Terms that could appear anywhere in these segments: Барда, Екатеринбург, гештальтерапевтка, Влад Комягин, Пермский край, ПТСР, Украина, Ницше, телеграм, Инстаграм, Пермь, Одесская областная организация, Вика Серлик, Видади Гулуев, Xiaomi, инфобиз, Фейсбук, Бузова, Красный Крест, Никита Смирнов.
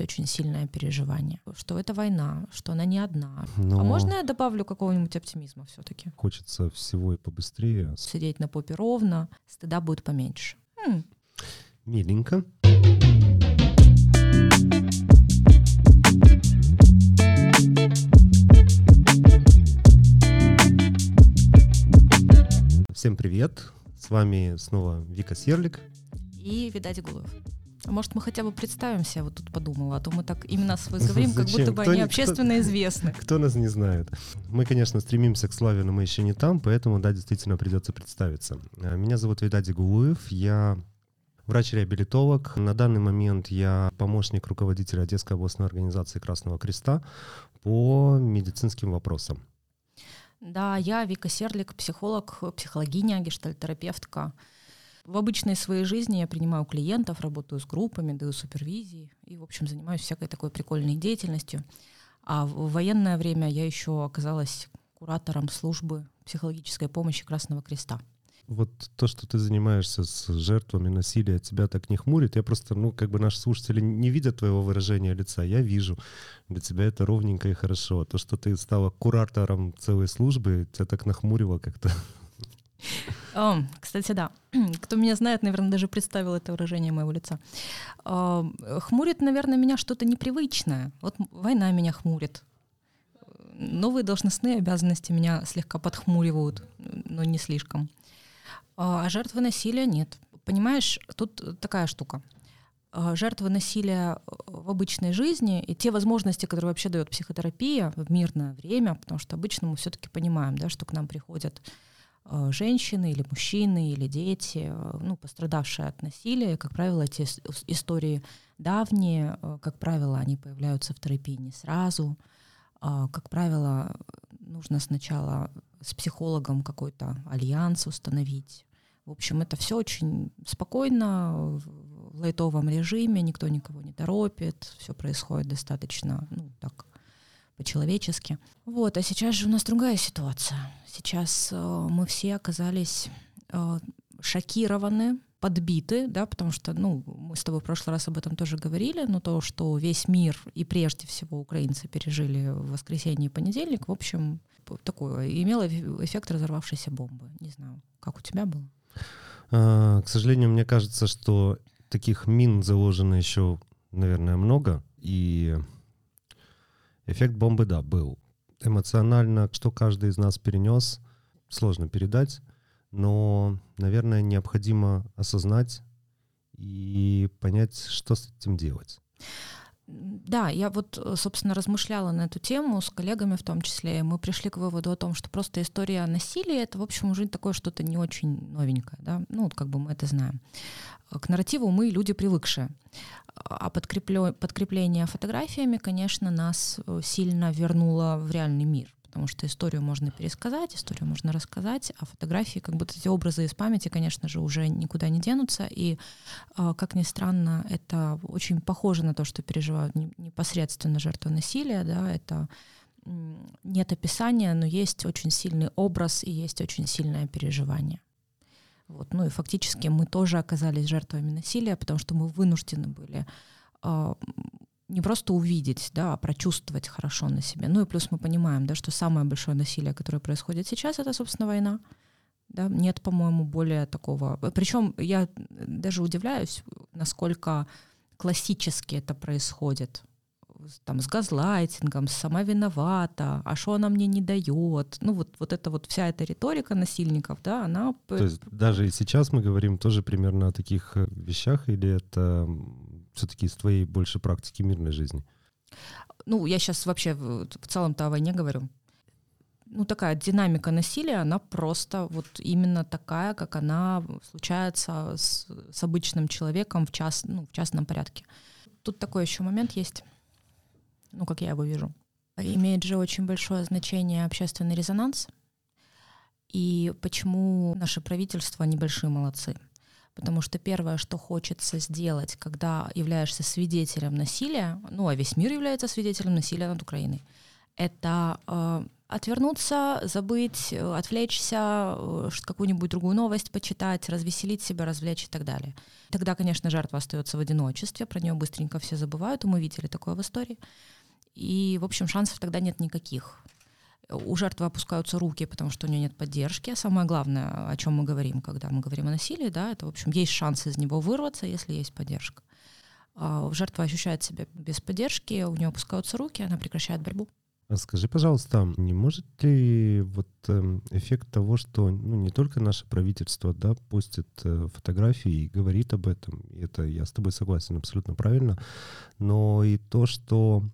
есть очень сильное переживание, что это война, что она не одна. Но... А можно я добавлю какого-нибудь оптимизма все-таки? Хочется всего и побыстрее. Сидеть на попе ровно, стыда будет поменьше. Миленько. Всем привет! С вами снова Вика Серлик и Видади Гулуев. А может, мы хотя бы представимся? Я вот тут подумала, а то мы так именно говорим, как будто бы они общественно известны. Кто нас не знает? Мы, конечно, стремимся к славе, но мы еще не там, поэтому, да, действительно придется представиться. Меня зовут Видади Гулуев, я врач-реабилитолог. На данный момент я помощник руководителя Одесской областной организации Красного Креста по медицинским вопросам. Да, я Вика Серлик, психолог, психологиня, гештальтерапевтка. В обычной своей жизни я принимаю клиентов, работаю с группами, даю супервизии и, в общем, занимаюсь всякой такой прикольной деятельностью. А в военное время я еще оказалась куратором службы психологической помощи Красного Креста. Вот то, что ты занимаешься с жертвами насилия, тебя так не хмурит. Я просто, наши слушатели не видят твоего выражения лица. Я вижу. Для тебя это ровненько и хорошо. То, что ты стала куратором целой службы, тебя так нахмурило как-то. Кстати, да. Кто меня знает, наверное, даже представил это выражение моего лица. Хмурит, наверное, меня что-то непривычное. Вот война меня хмурит. Новые должностные обязанности меня слегка подхмуривают, но не слишком. А жертвы насилия нет. Понимаешь, тут такая штука. Жертвы насилия в обычной жизни и те возможности, которые вообще дает психотерапия в мирное время, потому что обычно мы все-таки понимаем, да, что к нам приходят женщины или мужчины, или дети, пострадавшие от насилия. Как правило, эти истории давние, как правило, они появляются в терапии не сразу. Как правило, нужно сначала с психологом какой-то альянс установить. В общем, это все очень спокойно, в лайтовом режиме, никто никого не торопит, все происходит достаточно, так, по-человечески. Вот, а сейчас же у нас другая ситуация. Сейчас мы все оказались шокированы, подбиты, да, потому что, мы с тобой в прошлый раз об этом тоже говорили, но то, что весь мир и прежде всего украинцы пережили в воскресенье и понедельник, в общем... такое, имело эффект разорвавшейся бомбы. Не знаю, как у тебя было? К сожалению, мне кажется, что таких мин заложено еще, наверное, много. И эффект бомбы, да, был. Эмоционально, что каждый из нас перенес, сложно передать. Но, наверное, необходимо осознать и понять, что с этим делать. Да, я вот, собственно, размышляла на эту тему с коллегами в том числе, и мы пришли к выводу о том, что просто история насилия — это, в общем, уже такое что-то не очень новенькое, да, мы это знаем. К нарративу мы люди привыкшие, а подкрепление фотографиями, конечно, нас сильно вернуло в реальный мир, потому что историю можно пересказать, историю можно рассказать, а фотографии, как будто эти образы из памяти, конечно же, уже никуда не денутся. И, как ни странно, это очень похоже на то, что переживают непосредственно жертвы насилия. Да, это нет описания, но есть очень сильный образ и есть очень сильное переживание. Вот. Ну и фактически мы тоже оказались жертвами насилия, потому что мы вынуждены были... не просто увидеть, да, а прочувствовать хорошо на себе. Ну и плюс мы понимаем, да, что самое большое насилие, которое происходит сейчас, это, собственно, война. Да, нет, по-моему, более такого. Причем я даже удивляюсь, насколько классически это происходит. Там с газлайтингом, сама виновата, а что она мне не дает. Вся эта риторика насильников, да, она... То есть даже и сейчас мы говорим тоже примерно о таких вещах, или это все-таки из твоей больше практики мирной жизни? Я сейчас вообще в целом-то о войне говорю. Такая динамика насилия, она просто вот именно такая, как она случается с обычным человеком в частном порядке. Тут такой еще момент есть... как я его вижу. Имеет же очень большое значение общественный резонанс. И почему наши правительства небольшие молодцы? Потому что первое, что хочется сделать, когда являешься свидетелем насилия, а весь мир является свидетелем насилия над Украиной, это отвернуться, забыть, отвлечься, какую-нибудь другую новость почитать, развеселить себя, развлечь и так далее. Тогда, конечно, жертва остается в одиночестве, про нее быстренько все забывают, и мы видели такое в истории. И, в общем, шансов тогда нет никаких. У жертвы опускаются руки, потому что у нее нет поддержки. Самое главное, о чем мы говорим, когда мы говорим о насилии, да, это, в общем, есть шанс из него вырваться, если есть поддержка. Жертва ощущает себя без поддержки, у нее опускаются руки, она прекращает борьбу. Скажи, пожалуйста, не может ли эффект того, что не только наше правительство постит фотографии и говорит об этом, это я с тобой согласен абсолютно правильно, но и то, что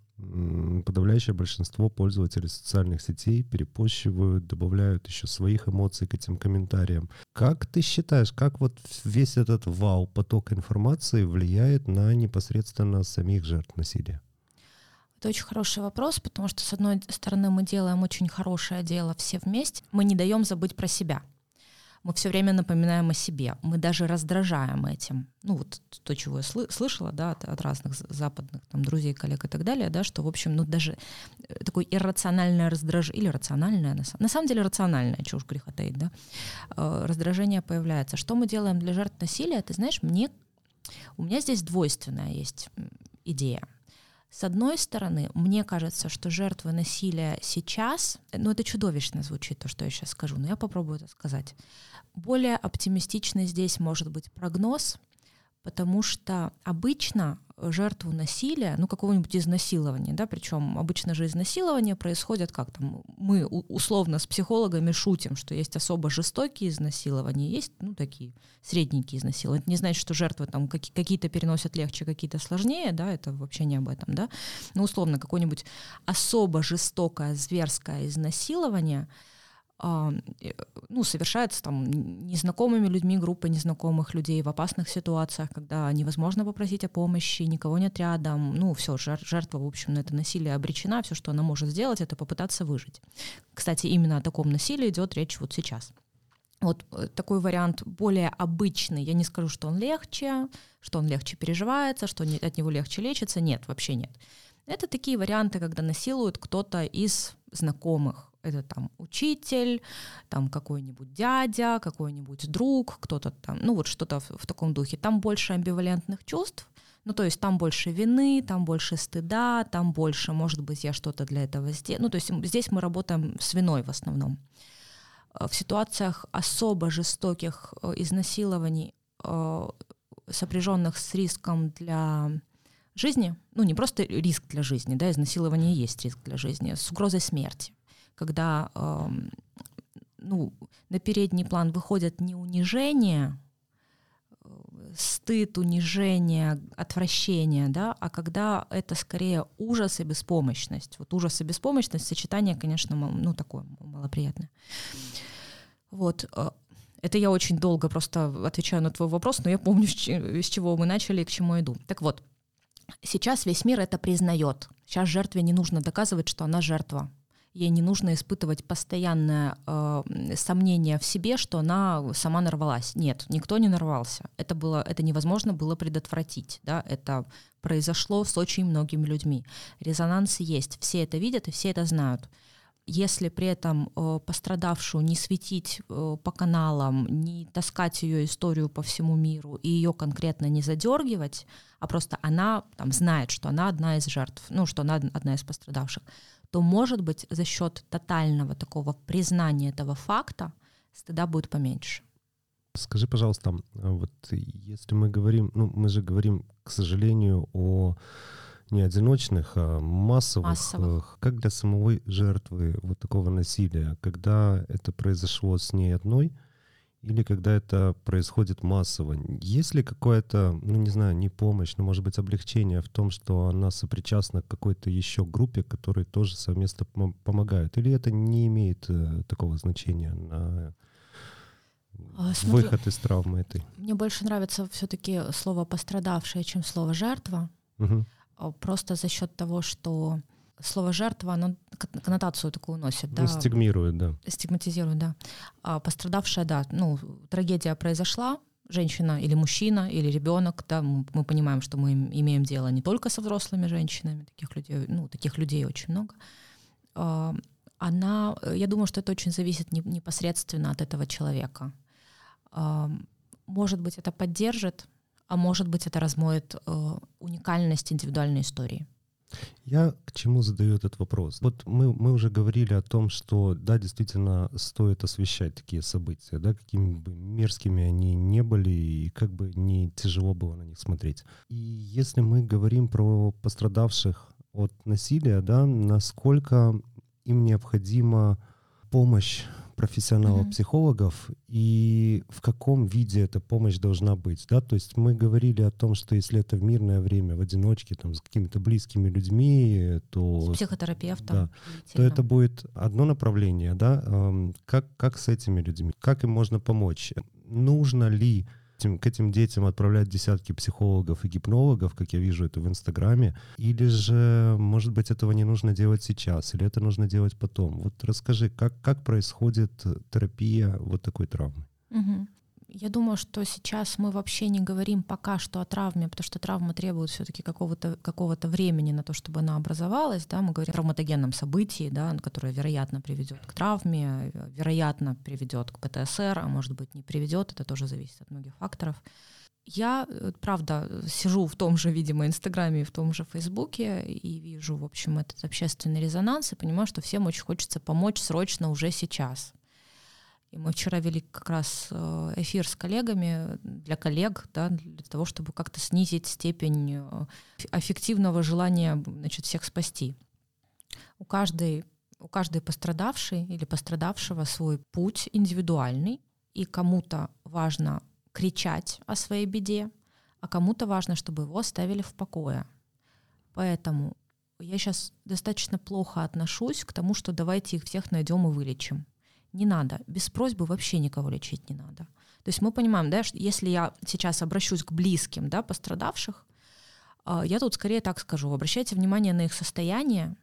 подавляющее большинство пользователей социальных сетей перепощивают, добавляют еще своих эмоций к этим комментариям. Как ты считаешь, как весь этот поток информации влияет на непосредственно самих жертв насилия? Это очень хороший вопрос, потому что, с одной стороны, мы делаем очень хорошее дело все вместе, мы не даем забыть про себя. Мы все время напоминаем о себе, мы даже раздражаем этим. То, чего я слышала, от разных западных друзей, коллег и так далее, что, в общем, даже такое иррациональное раздражение, или рациональное, на самом деле рациональное, чего уж греха таить, раздражение появляется. Что мы делаем для жертв насилия? Ты знаешь, у меня здесь двойственная есть идея. С одной стороны, мне кажется, что жертвы насилия сейчас, это чудовищно звучит, то, что я сейчас скажу, но я попробую это сказать. Более оптимистичный здесь может быть прогноз, потому что обычно жертву насилия, какого-нибудь изнасилования, причем обычно же изнасилования происходят мы условно с психологами шутим, что есть особо жестокие изнасилования, есть, такие средненькие изнасилования. Это не значит, что жертвы какие-то переносят легче, какие-то сложнее, это вообще не об этом, условно какое-нибудь особо жестокое, зверское изнасилование совершается незнакомыми людьми, группой незнакомых людей в опасных ситуациях, когда невозможно попросить о помощи, никого нет рядом, все, жертва, в общем, на это насилие обречена, все, что она может сделать, это попытаться выжить. Кстати, именно о таком насилии идет речь сейчас. Такой вариант более обычный, я не скажу, что он легче переживается, что от него легче лечится, нет, вообще нет. Это такие варианты, когда насилуют кто-то из знакомых. Это учитель, какой-нибудь дядя, какой-нибудь друг, кто-то что-то в таком духе. Там больше амбивалентных чувств, то есть там больше вины, там больше стыда, там больше, может быть, я что-то для этого сделаю. То есть здесь мы работаем с виной в основном. В ситуациях особо жестоких изнасилований, сопряженных с риском для жизни, не просто риск для жизни, изнасилование есть риск для жизни, с угрозой смерти. Когда на передний план выходят не унижение, стыд, унижение, отвращение, а когда это скорее ужас и беспомощность. Ужас и беспомощность, сочетание, конечно, такое малоприятное. Это я очень долго просто отвечаю на твой вопрос, но я помню, с чего мы начали и к чему иду. Так вот, сейчас весь мир это признает. Сейчас жертве не нужно доказывать, что она жертва. Ей не нужно испытывать постоянное сомнение в себе, что она сама нарвалась. Нет, никто не нарвался. Это невозможно было предотвратить. Это произошло с очень многими людьми. Резонанс есть. Все это видят и все это знают. Если при этом пострадавшую не светить по каналам, не таскать ее историю по всему миру и ее конкретно не задергивать, а просто она знает, что она одна из жертв, что она одна из пострадавших, то, может быть, за счет тотального такого признания этого факта стыда будет поменьше. Скажи, пожалуйста, если мы говорим, мы же говорим, к сожалению, о не одиночных, а массовых, как для самой жертвы такого насилия, когда это произошло с ней одной, или когда это происходит массово. Есть ли какое-то, не помощь, может быть, облегчение в том, что она сопричастна к какой-то еще группе, которые тоже совместно помогают? Или это не имеет такого значения на выход из травмы этой? Мне больше нравится все-таки слово «пострадавшая», чем слово «жертва». Угу. Просто за счет того, что слово «жертва», оно коннотацию такую носит. Стигмирует, Стигматизирует, Пострадавшая, трагедия произошла, женщина или мужчина, или ребенок, мы понимаем, что мы имеем дело не только со взрослыми женщинами, таких людей очень много. она, я думаю, что это очень зависит непосредственно от этого человека. Может быть, это поддержит, а может быть, это размоет уникальность индивидуальной истории. Я к чему задаю этот вопрос? Вот мы уже говорили о том, что да, действительно стоит освещать такие события, да, какими бы мерзкими они не были и как бы не тяжело было на них смотреть. И если мы говорим про пострадавших от насилия, да, насколько им необходима помощь профессионалов-психологов и в каком виде эта помощь должна быть, да, то есть мы говорили о том, что если это в мирное время, в одиночке, там, с какими-то близкими людьми, то... С психотерапевтом. Да, то это будет одно направление, да, как с этими людьми, как им можно помочь, нужно ли к этим детям отправлять десятки психологов и гипнологов, как я вижу это в Инстаграме, или же, может быть, этого не нужно делать сейчас, или это нужно делать потом. Вот расскажи, как происходит терапия вот такой травмы? Угу. Я думаю, что сейчас мы вообще не говорим пока что о травме, потому что травма требует все-таки какого-то времени на то, чтобы она образовалась. Да? Мы говорим о травматогенном событии, да, которое, вероятно, приведет к травме, вероятно, приведет к ПТСР, а может быть, не приведет. Это тоже зависит от многих факторов. Я, правда, сижу в том же, видимо, Инстаграме и в том же Фейсбуке и вижу, в общем, этот общественный резонанс и понимаю, что всем очень хочется помочь срочно уже сейчас. И мы вчера вели как раз эфир с коллегами, для коллег, да, для того, чтобы как-то снизить степень аффективного желания, значит, всех спасти. У каждой пострадавшей или пострадавшего свой путь индивидуальный, и кому-то важно кричать о своей беде, а кому-то важно, чтобы его оставили в покое. Поэтому я сейчас достаточно плохо отношусь к тому, что давайте их всех найдем и вылечим. Не надо. Без просьбы вообще никого лечить не надо. То есть мы понимаем, да, что если я сейчас обращусь к близким, да, пострадавших, я тут скорее так скажу: обращайте внимание на их состояние,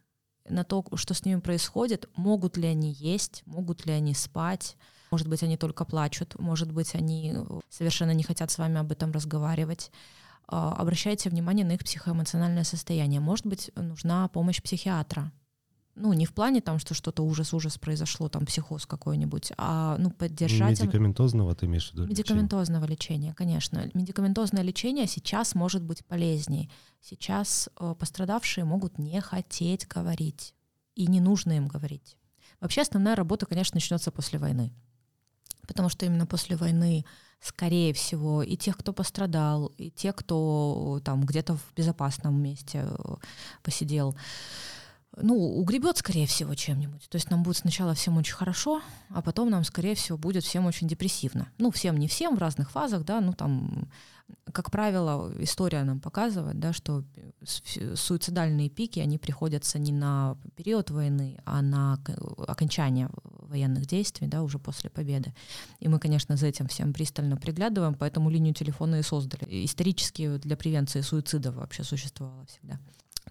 на то, что с ними происходит, могут ли они есть, могут ли они спать, может быть, они только плачут, может быть, они совершенно не хотят с вами об этом разговаривать. Обращайте внимание на их психоэмоциональное состояние. Может быть, нужна помощь психиатра. Ну, не в плане там, что что-то ужас-ужас произошло, там психоз какой-нибудь, а ну, поддержать... Медикаментозного ты имеешь в виду? Медикаментозного лечения, конечно. Медикаментозное лечение сейчас может быть полезнее. Сейчас пострадавшие могут не хотеть говорить, и не нужно им говорить. Вообще основная работа, конечно, начнется после войны. Потому что именно после войны, скорее всего, и тех, кто пострадал, и тех, кто там где-то в безопасном месте посидел, ну, угребет, скорее всего, чем-нибудь. То есть нам будет сначала всем очень хорошо, а потом нам, скорее всего, будет всем очень депрессивно. Ну, всем, не всем, в разных фазах, да, ну, там, как правило, история нам показывает, да, что суицидальные пики, они приходятся не на период войны, а на окончание военных действий, да, уже после победы. И мы, конечно, за этим всем пристально приглядываем, поэтому линию телефона и создали. Исторически для превенции суицида вообще существовало всегда.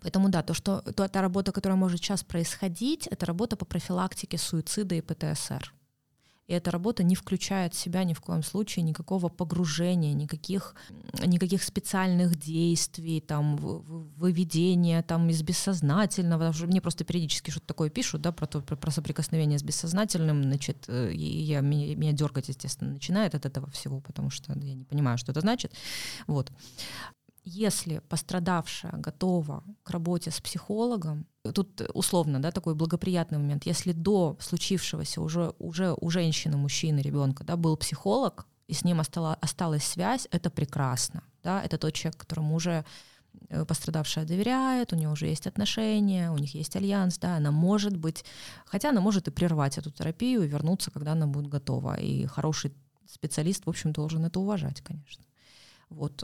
Поэтому да, та работа, которая может сейчас происходить, это работа по профилактике суицида и ПТСР. И эта работа не включает в себя ни в коем случае никакого погружения, никаких специальных действий, там, выведения там, из бессознательного. Потому что мне просто периодически что-то такое пишут, да, про соприкосновение с бессознательным. Значит, меня дергать, естественно, начинает от этого всего, потому что я не понимаю, что это значит. Вот. Если пострадавшая готова к работе с психологом, тут условно, да, такой благоприятный момент, если до случившегося уже у женщины, мужчины, ребенка, да, был психолог, и с ним осталась связь, это прекрасно. Да, это тот человек, которому уже пострадавшая доверяет, у нее уже есть отношения, у них есть альянс, да, она может быть, хотя она может и прервать эту терапию и вернуться, когда она будет готова. И хороший специалист, в общем, должен это уважать, конечно. Вот,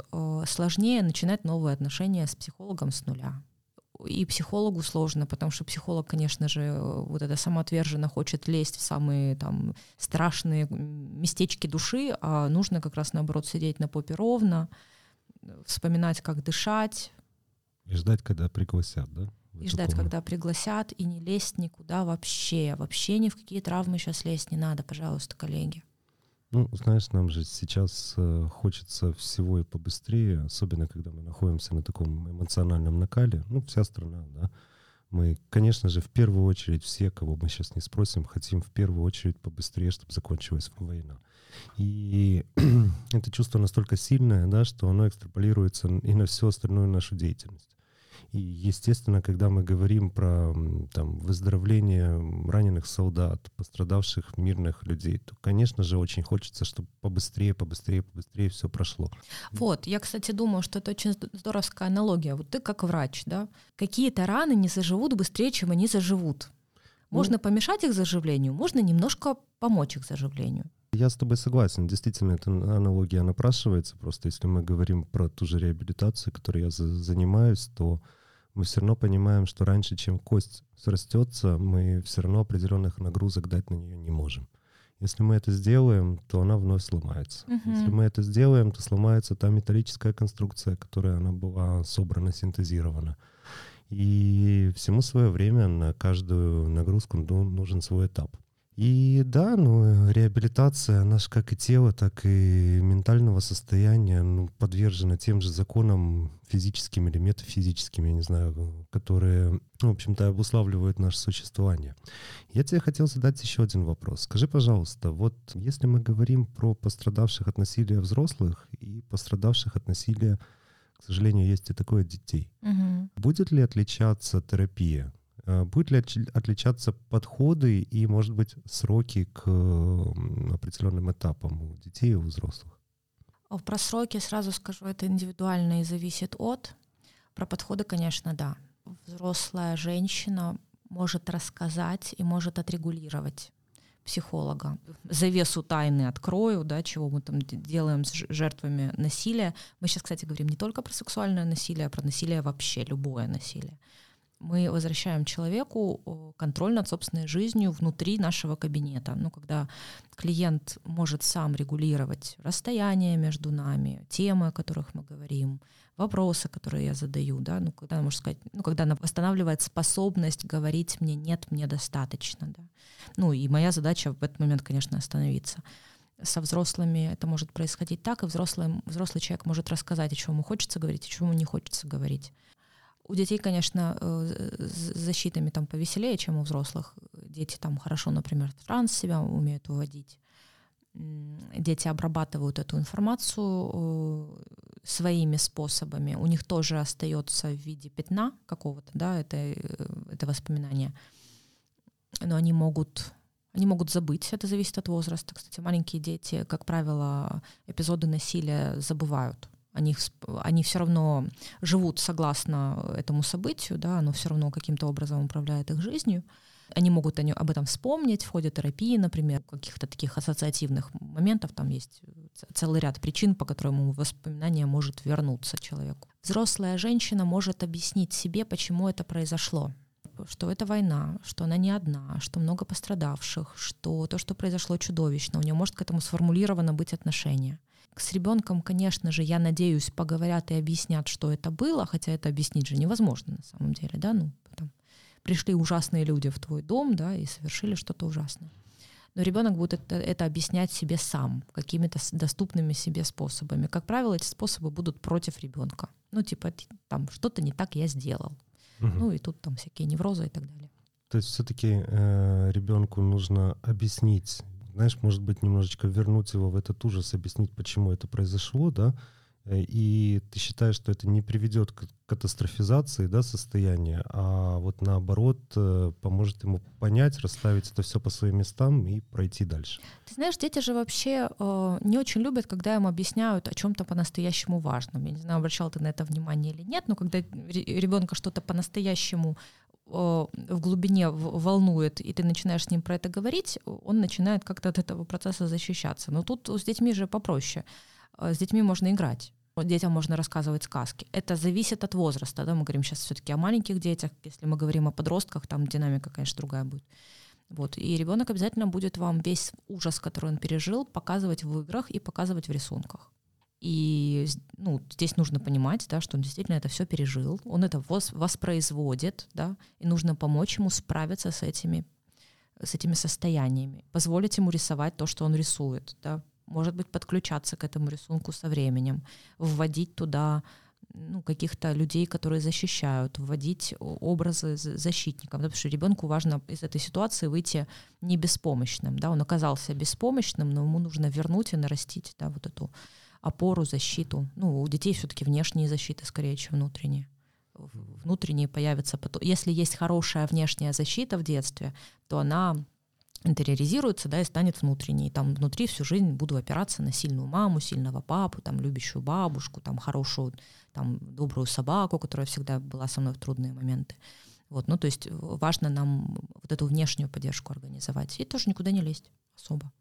сложнее начинать новые отношения с психологом с нуля. И психологу сложно, потому что психолог, конечно же, вот это самоотверженно хочет лезть в самые там страшные местечки души, а нужно как раз наоборот сидеть на попе ровно, вспоминать, как дышать. И ждать, когда пригласят, да? И ждать, когда пригласят, и не лезть никуда вообще. Вообще ни в какие травмы сейчас лезть не надо, пожалуйста, коллеги. Ну, знаешь, нам же сейчас хочется всего и побыстрее, особенно когда мы находимся на таком эмоциональном накале. Ну, вся страна, да. Мы, конечно же, в первую очередь, все, кого мы сейчас не спросим, хотим в первую очередь побыстрее, чтобы закончилась война. И это чувство настолько сильное, да, что оно экстраполируется и на всю остальную нашу деятельность. И, естественно, когда мы говорим про там, выздоровление раненых солдат, пострадавших мирных людей, то, конечно же, очень хочется, чтобы побыстрее все прошло. Вот, я, кстати, думаю, что это очень здоровская аналогия. Вот ты как врач, да? Какие-то раны не заживут быстрее, чем они заживут. Можно помешать их заживлению, можно немножко помочь их заживлению. Я с тобой согласен. Действительно, эта аналогия напрашивается. Просто если мы говорим про ту же реабилитацию, которой я занимаюсь, то мы все равно понимаем, что раньше, чем кость срастется, мы все равно определенных нагрузок дать на нее не можем. Если мы это сделаем, то она вновь сломается. Если мы это сделаем, то сломается та металлическая конструкция, которая она была собрана, синтезирована. И всему свое время, на каждую нагрузку нужен свой этап. И да, реабилитация, она же как и тело, так и ментального состояния, подвержена тем же законам физическим или метафизическим, я не знаю, которые, в общем-то, обуславливают наше существование. Я тебе хотел задать еще один вопрос. Скажи, пожалуйста, вот если мы говорим про пострадавших от насилия взрослых и пострадавших от насилия, к сожалению, есть и такое детей, будет ли отличаться терапия? Будут ли отличаться подходы и, может быть, сроки к определенным этапам у детей и у взрослых? Про сроки сразу скажу, это индивидуально и зависит от. Про подходы, конечно, да. Взрослая женщина может рассказать и может отрегулировать психолога. Завесу тайны открою, да, чего мы там делаем с жертвами насилия. Мы сейчас, кстати, говорим не только про сексуальное насилие, а про насилие вообще, любое насилие. Мы возвращаем человеку контроль над собственной жизнью внутри нашего кабинета. Когда клиент может сам регулировать расстояние между нами, темы, о которых мы говорим, вопросы, которые я задаю, да, когда, можно сказать, когда она восстанавливает способность говорить мне «нет, мне достаточно». Да. И моя задача в этот момент, конечно, остановиться. Со взрослыми это может происходить так, и взрослый человек может рассказать, о чем ему хочется говорить, о чем ему не хочется говорить. У детей, конечно, с защитами там повеселее, чем у взрослых. Дети там хорошо, например, в транс себя умеют выводить. Дети обрабатывают эту информацию своими способами. У них тоже остается в виде пятна какого-то, да, это воспоминание. Но они могут забыть, это зависит от возраста. Кстати, маленькие дети, как правило, эпизоды насилия забывают. Они все равно живут согласно этому событию, да, оно все равно каким-то образом управляет их жизнью. Они могут об этом вспомнить в ходе терапии, например, каких-то таких ассоциативных моментов. Там есть целый ряд причин, по которым воспоминание может вернуться человеку. Взрослая женщина может объяснить себе, почему это произошло. Что это война, что она не одна, что много пострадавших, что то, что произошло, чудовищно. У нее может к этому сформулировано быть отношение. С ребенком, конечно же, я надеюсь, поговорят и объяснят, что это было, хотя это объяснить же невозможно на самом деле, да, пришли ужасные люди в твой дом, да, и совершили что-то ужасное. Но ребенок будет это объяснять себе сам, какими-то доступными себе способами. Как правило, эти способы будут против ребенка. Что-то не так я сделал. И тут там всякие неврозы и так далее. То есть все-таки ребенку нужно объяснить, может быть, немножечко вернуть его в этот ужас, объяснить, почему это произошло, да, и ты считаешь, что это не приведет к катастрофизации, да, состояния, а вот наоборот поможет ему понять, расставить это все по своим местам и пройти дальше. Ты знаешь, дети же вообще не очень любят, когда им объясняют о чем-то по-настоящему важном. Я не знаю, обращал ты на это внимание или нет, но когда ребенка что-то по-настоящему в глубине волнует, и ты начинаешь с ним про это говорить, он начинает как-то от этого процесса защищаться. Но тут с детьми же попроще. С детьми можно играть. Детям можно рассказывать сказки. Это зависит от возраста. Да? Мы говорим сейчас все-таки о маленьких детях. Если мы говорим о подростках, там динамика, конечно, другая будет. Вот. И ребенок обязательно будет вам весь ужас, который он пережил, показывать в играх и показывать в рисунках. И здесь нужно понимать, да, что он действительно это все пережил, он это воспроизводит, да, и нужно помочь ему справиться с этими состояниями, позволить ему рисовать то, что он рисует, да, может быть, подключаться к этому рисунку со временем, вводить туда каких-то людей, которые защищают, вводить образы защитников, потому что ребенку важно из этой ситуации выйти не беспомощным, да, он оказался беспомощным, но ему нужно вернуть и нарастить, да, вот эту опору, защиту. Ну, у детей все-таки внешние защиты скорее, чем внутренние. Внутренние появятся потом. Если есть хорошая внешняя защита в детстве, то она интериоризируется, да, и станет внутренней. Там внутри всю жизнь буду опираться на сильную маму, сильного папу, там, любящую бабушку, там, хорошую, там, добрую собаку, которая всегда была со мной в трудные моменты. Вот, ну, то есть важно нам вот эту внешнюю поддержку организовать. И тоже никуда не лезть особо.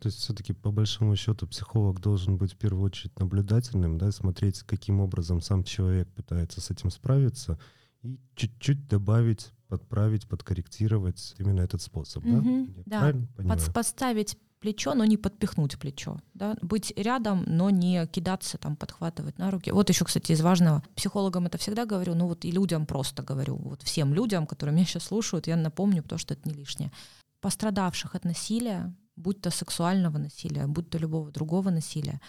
То есть все-таки по большому счету психолог должен быть в первую очередь наблюдательным, да, смотреть, каким образом сам человек пытается с этим справиться, и чуть-чуть добавить, подправить, подкорректировать именно этот способ. Mm-hmm. Да? Да. Подставить плечо, но не подпихнуть плечо. Да? Быть рядом, но не кидаться, там, подхватывать на руки. Вот еще, кстати, из важного. Психологам это всегда говорю, но вот и людям просто говорю. Вот всем людям, которые меня сейчас слушают, я напомню, потому что это не лишнее. Пострадавших от насилия, будь то сексуального насилия, будь то любого другого насилия,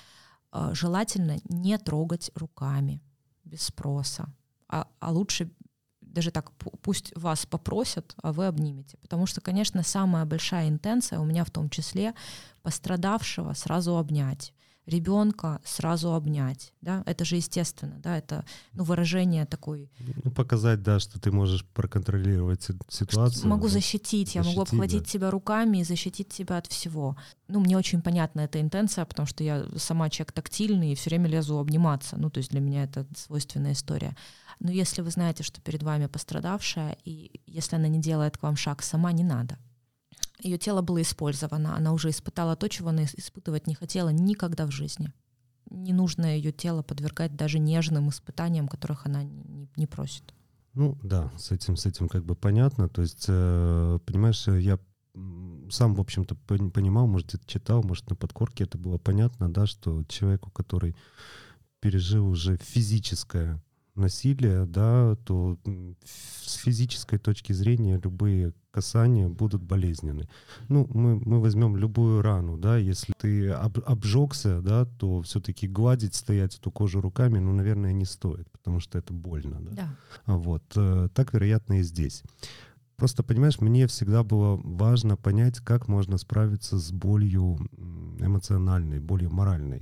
желательно не трогать руками без спроса. А лучше даже так, пусть вас попросят, а вы обнимете. Потому что, конечно, самая большая интенция у меня в том числе пострадавшего сразу обнять, ребенка сразу обнять, да, это же естественно, да, это, ну, выражение такой... Ну, показать, да, что ты можешь проконтролировать ситуацию. Могу защитить, я могу обхватить тебя руками и защитить тебя от всего. Ну, мне очень понятна эта интенция, потому что я сама человек тактильный и все время лезу обниматься, ну, то есть для меня это свойственная история. Но если вы знаете, что перед вами пострадавшая, и если она не делает к вам шаг сама, не надо. Ее тело было использовано, она уже испытала то, чего она испытывать не хотела никогда в жизни. Не нужно ее тело подвергать даже нежным испытаниям, которых она не просит. Ну да, с этим как бы понятно. То есть, понимаешь, я сам, в общем-то, понимал, может, это читал, может, на подкорке это было понятно, да, что человеку, который пережил уже физическое насилие, да, то с физической точки зрения любые касания будут болезненны. Ну, мы возьмем любую рану, да, если ты обжегся, да, то все-таки гладить, стоять эту кожу руками, ну, наверное, не стоит, потому что это больно, да. Да. Вот, так, вероятно, и здесь. Просто, понимаешь, мне всегда было важно понять, как можно справиться с болью эмоциональной, болью моральной.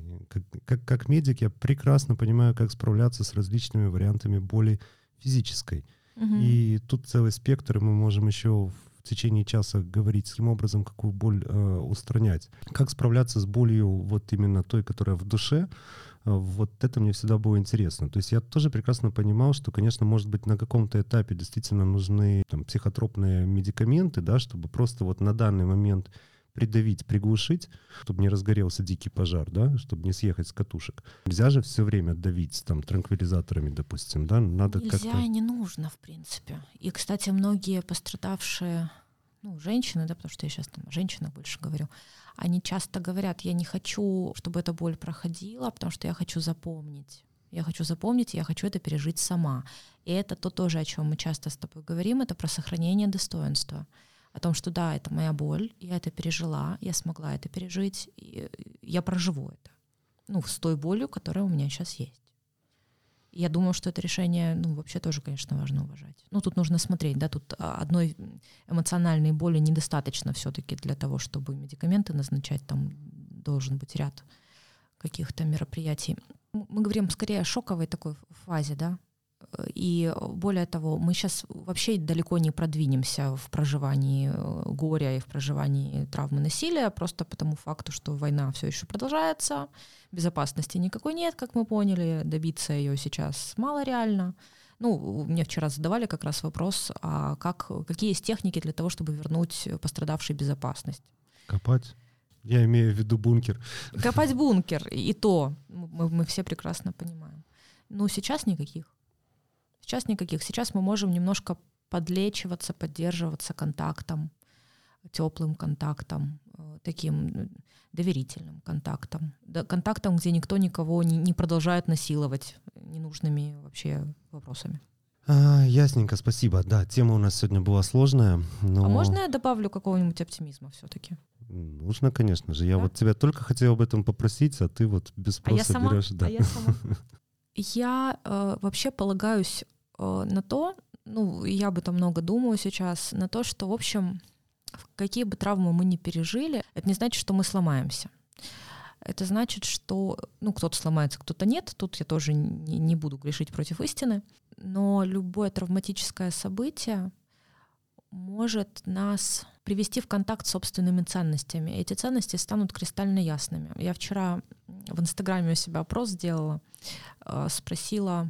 Как медик я прекрасно понимаю, как справляться с различными вариантами боли физической. Угу. И тут целый спектр, и мы можем еще в течение часа говорить, каким образом какую боль устранять. Как справляться с болью вот именно той, которая в душе. Вот это мне всегда было интересно. То есть я тоже прекрасно понимал, что, конечно, может быть, на каком-то этапе действительно нужны там психотропные медикаменты, да, чтобы просто вот на данный момент придавить, приглушить, чтобы не разгорелся дикий пожар, да, чтобы не съехать с катушек. Нельзя же все время давить там транквилизаторами, допустим, да? Надо нельзя как-то... и не нужно, в принципе. И, кстати, многие пострадавшие, ну, женщины, да, потому что я сейчас там о женщинах больше говорю, они часто говорят: я не хочу, чтобы эта боль проходила, потому что я хочу запомнить. Я хочу запомнить, я хочу это пережить сама. И это то тоже, о чем мы часто с тобой говорим, это про сохранение достоинства. О том, что да, это моя боль, я это пережила, я смогла это пережить, и я проживу это. Ну, с той болью, которая у меня сейчас есть. Я думаю, что это решение, ну, вообще тоже, конечно, важно уважать. Ну, тут нужно смотреть, да, тут одной эмоциональной боли недостаточно все-таки для того, чтобы медикаменты назначать, там должен быть ряд каких-то мероприятий. Мы говорим скорее о шоковой такой фазе, да. И более того, мы сейчас вообще далеко не продвинемся в проживании горя и в проживании травмы насилия, просто по тому факту, что война все еще продолжается, безопасности никакой нет, как мы поняли, добиться ее сейчас мало реально. Ну, мне вчера задавали как раз вопрос, а какие есть техники для того, чтобы вернуть пострадавшей безопасность? Копать? Я имею в виду бункер. Копать бункер, и то мы все прекрасно понимаем. Но сейчас никаких. Сейчас никаких. Сейчас мы можем немножко подлечиваться, поддерживаться контактом, теплым контактом, таким доверительным контактом. Контактом, где никто никого не продолжает насиловать ненужными вообще вопросами. Ясненько, спасибо. Да, тема у нас сегодня была сложная. Но... А можно я добавлю какого-нибудь оптимизма все-таки? Нужно, конечно же. Я вот тебя только хотел об этом попросить, а ты вот без спроса берешь. Да. А я сама... Я вообще полагаюсь на то, ну, я об этом много думаю сейчас, на то, что, в общем, какие бы травмы мы ни пережили, это не значит, что мы сломаемся. Это значит, что, ну, кто-то сломается, кто-то нет. Тут я тоже не буду грешить против истины. Но любое травматическое событие может нас привести в контакт с собственными ценностями. Эти ценности станут кристально ясными. Я вчера в Инстаграме у себя опрос сделала, спросила,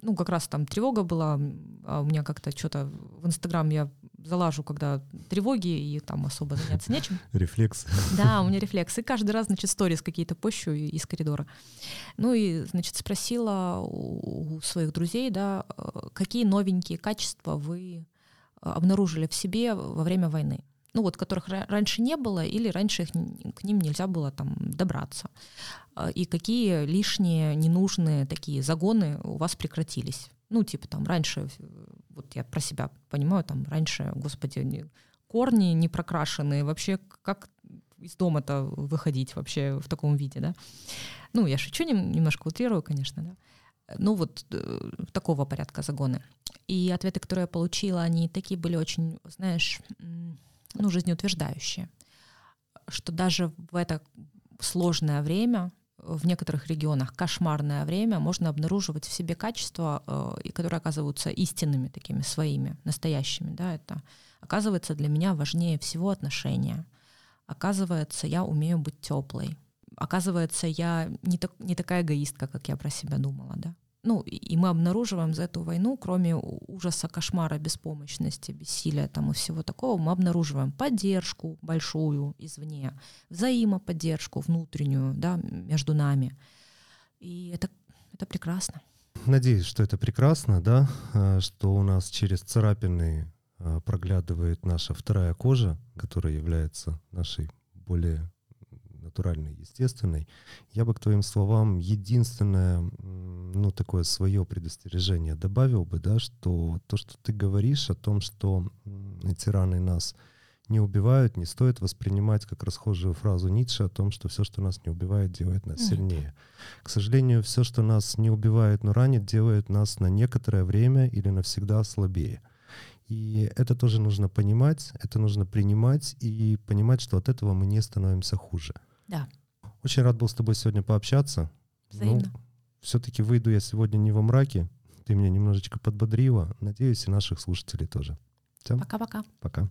ну, как раз там тревога была, а у меня как-то что-то в Инстаграм я залажу, когда тревоги, и там особо заняться нечем. Рефлекс. Да, у меня рефлекс. И каждый раз, значит, сторис какие-то пощу из коридора. Ну и, значит, спросила у своих друзей, да, какие новенькие качества вы обнаружили в себе во время войны. Ну вот, которых раньше не было, или раньше к ним нельзя было там добраться. И какие лишние, ненужные такие загоны у вас прекратились. Ну, типа там раньше, вот я про себя понимаю, там раньше, господи, корни не прокрашенные, вообще как из дома-то выходить вообще в таком виде, да? Ну, я шучу, немножко утрирую, конечно, да. Ну, вот такого порядка загоны. И ответы, которые я получила, они такие были очень, знаешь, ну, жизнеутверждающие, что даже в это сложное время, в некоторых регионах кошмарное время, можно обнаруживать в себе качества, которые оказываются истинными, такими своими, настоящими. Да, это, оказывается, для меня важнее всего отношения. Оказывается, я умею быть теплой. Оказывается, я не такая эгоистка, как я про себя думала, да. Ну, и мы обнаруживаем за эту войну, кроме ужаса, кошмара, беспомощности, бессилия там и всего такого, мы обнаруживаем поддержку большую извне, взаимоподдержку внутреннюю, да, между нами. И это прекрасно. Надеюсь, что это прекрасно, да, что у нас через царапины проглядывает наша вторая кожа, которая является нашей более натуральной, естественной. Я бы к твоим словам единственное, ну, такое свое предостережение добавил бы, да, что то, что ты говоришь о том, что эти раны нас не убивают, не стоит воспринимать как расхожую фразу Ницше о том, что все, что нас не убивает, делает нас сильнее. К сожалению, все, что нас не убивает, но ранит, делает нас на некоторое время или навсегда слабее. И это тоже нужно понимать, это нужно принимать и понимать, что от этого мы не становимся хуже. Да. Очень рад был с тобой сегодня пообщаться. Взаимно. Ну, все-таки выйду я сегодня не во мраке. Ты меня немножечко подбодрила. Надеюсь, и наших слушателей тоже. Всем пока-пока. Пока.